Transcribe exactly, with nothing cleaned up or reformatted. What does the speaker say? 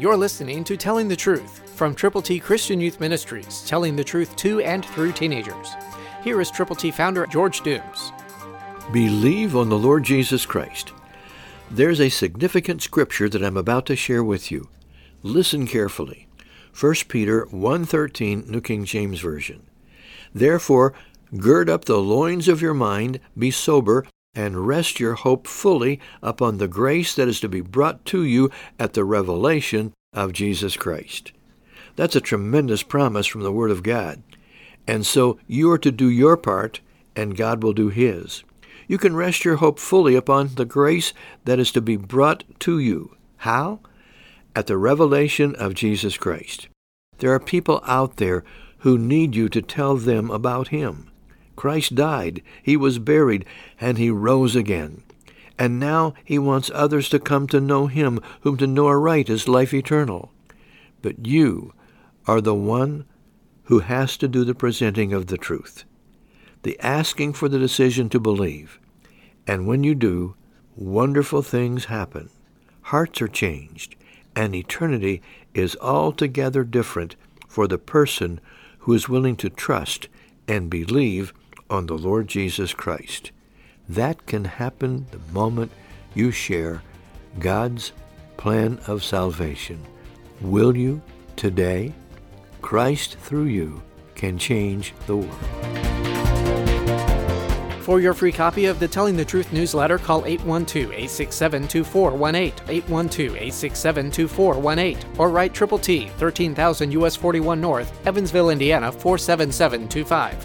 You're listening to Telling the Truth from Triple T Christian Youth Ministries, telling the truth to and through teenagers. Here is Triple T founder George Dooms. Believe on the Lord Jesus Christ. There's a significant scripture that I'm about to share with you. Listen carefully. First Peter one thirteen, New King James Version. Therefore, gird up the loins of your mind, be sober, and rest your hope fully upon the grace that is to be brought to you at the revelation of Jesus Christ. That's a tremendous promise from the Word of God. And so you are to do your part, and God will do His. You can rest your hope fully upon the grace that is to be brought to you. How? At the revelation of Jesus Christ. There are people out there who need you to tell them about Him. Christ died, He was buried, and He rose again. And now He wants others to come to know Him, whom to know aright is life eternal. But you are the one who has to do the presenting of the truth, the asking for the decision to believe. And when you do, wonderful things happen. Hearts are changed, and eternity is altogether different for the person who is willing to trust and believe on the Lord Jesus Christ. That can happen the moment you share God's plan of salvation. Will you today? Christ through you can change the world. For your free copy of the Telling the Truth newsletter, call eight one two, eight six seven, two four one eight, eight one two, eight six seven, two four one eight, or write Triple T, thirteen thousand U S forty-one North, Evansville, Indiana, four seven seven two five.